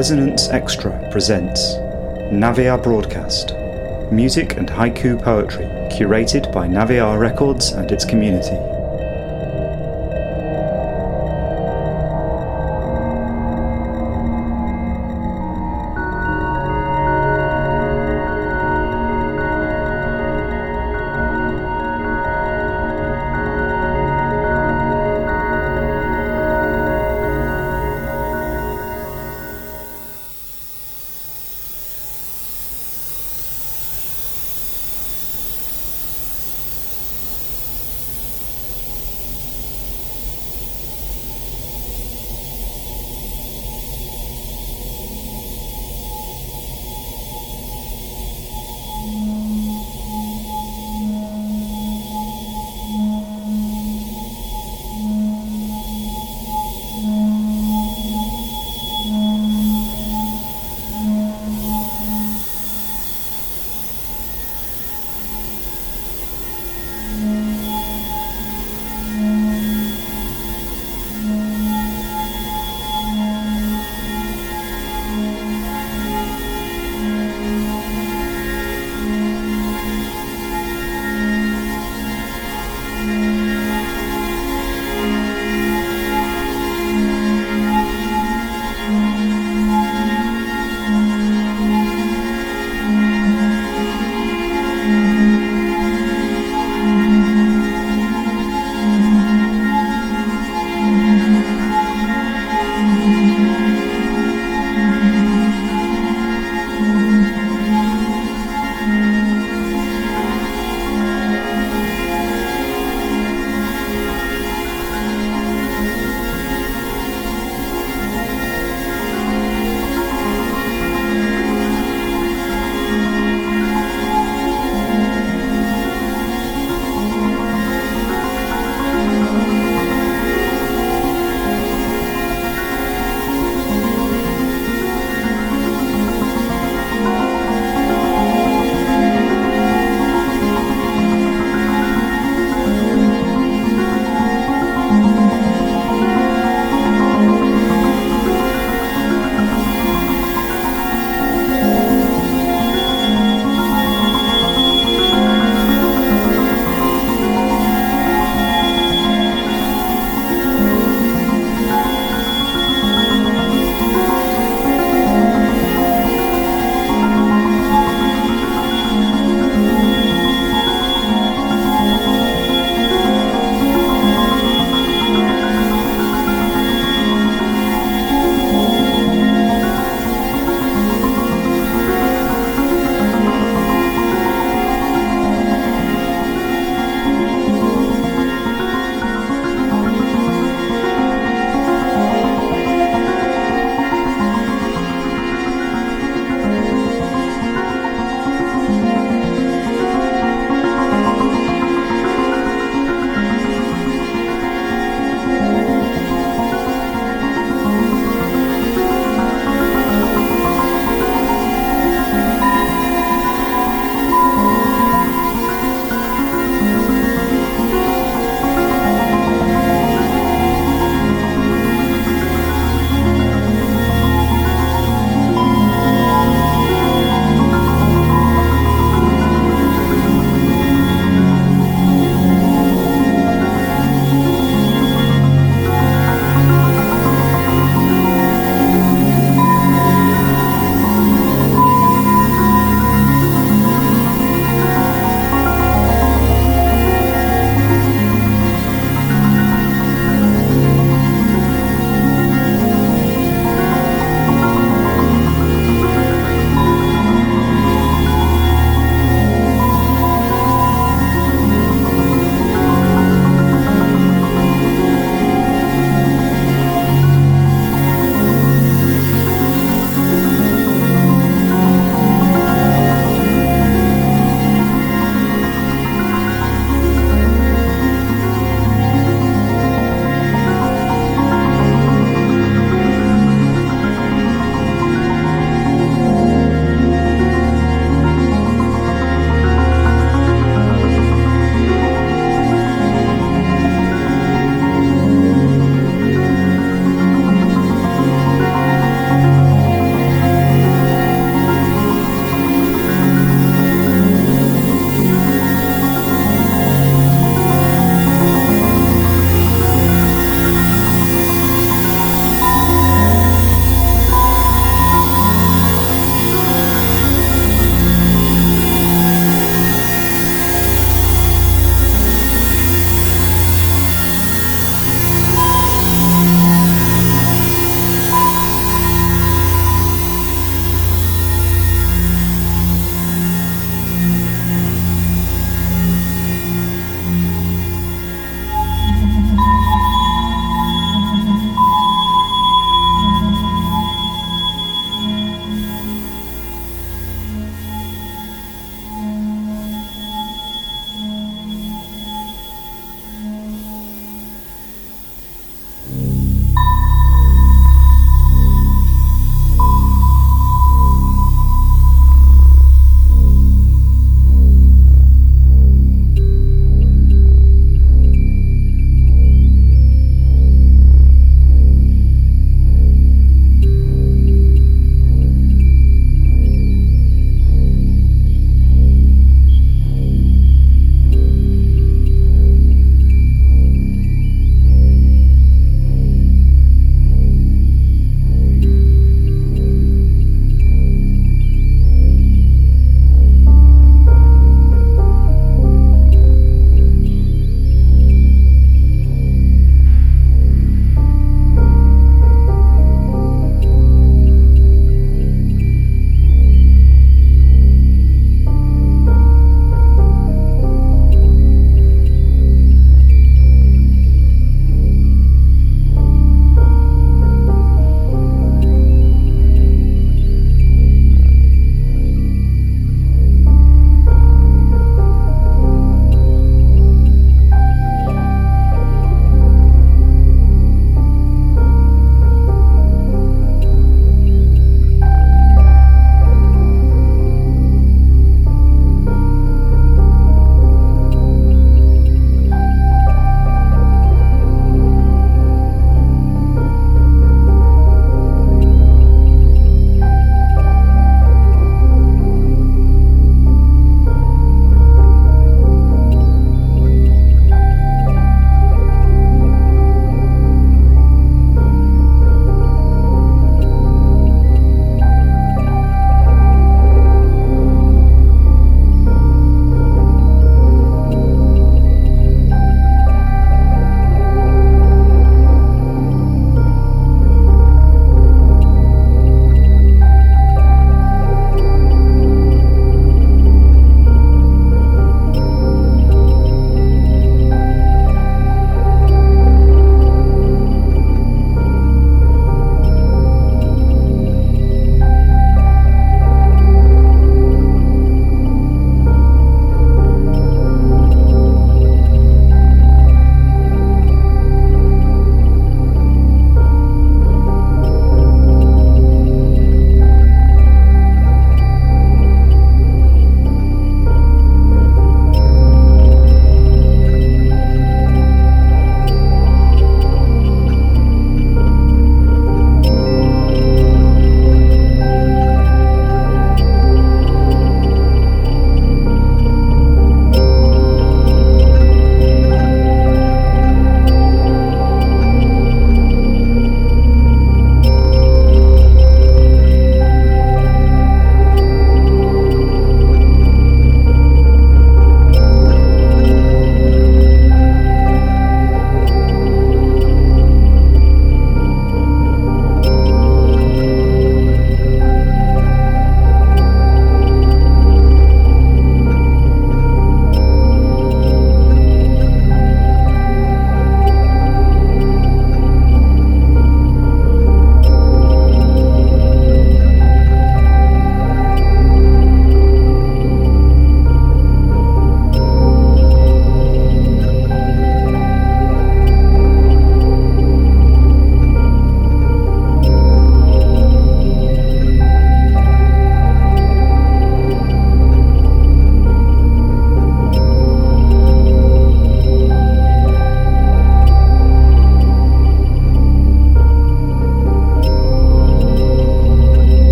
Resonance Extra presents Naviar Broadcast, music and haiku poetry curated by Naviar Records and its community.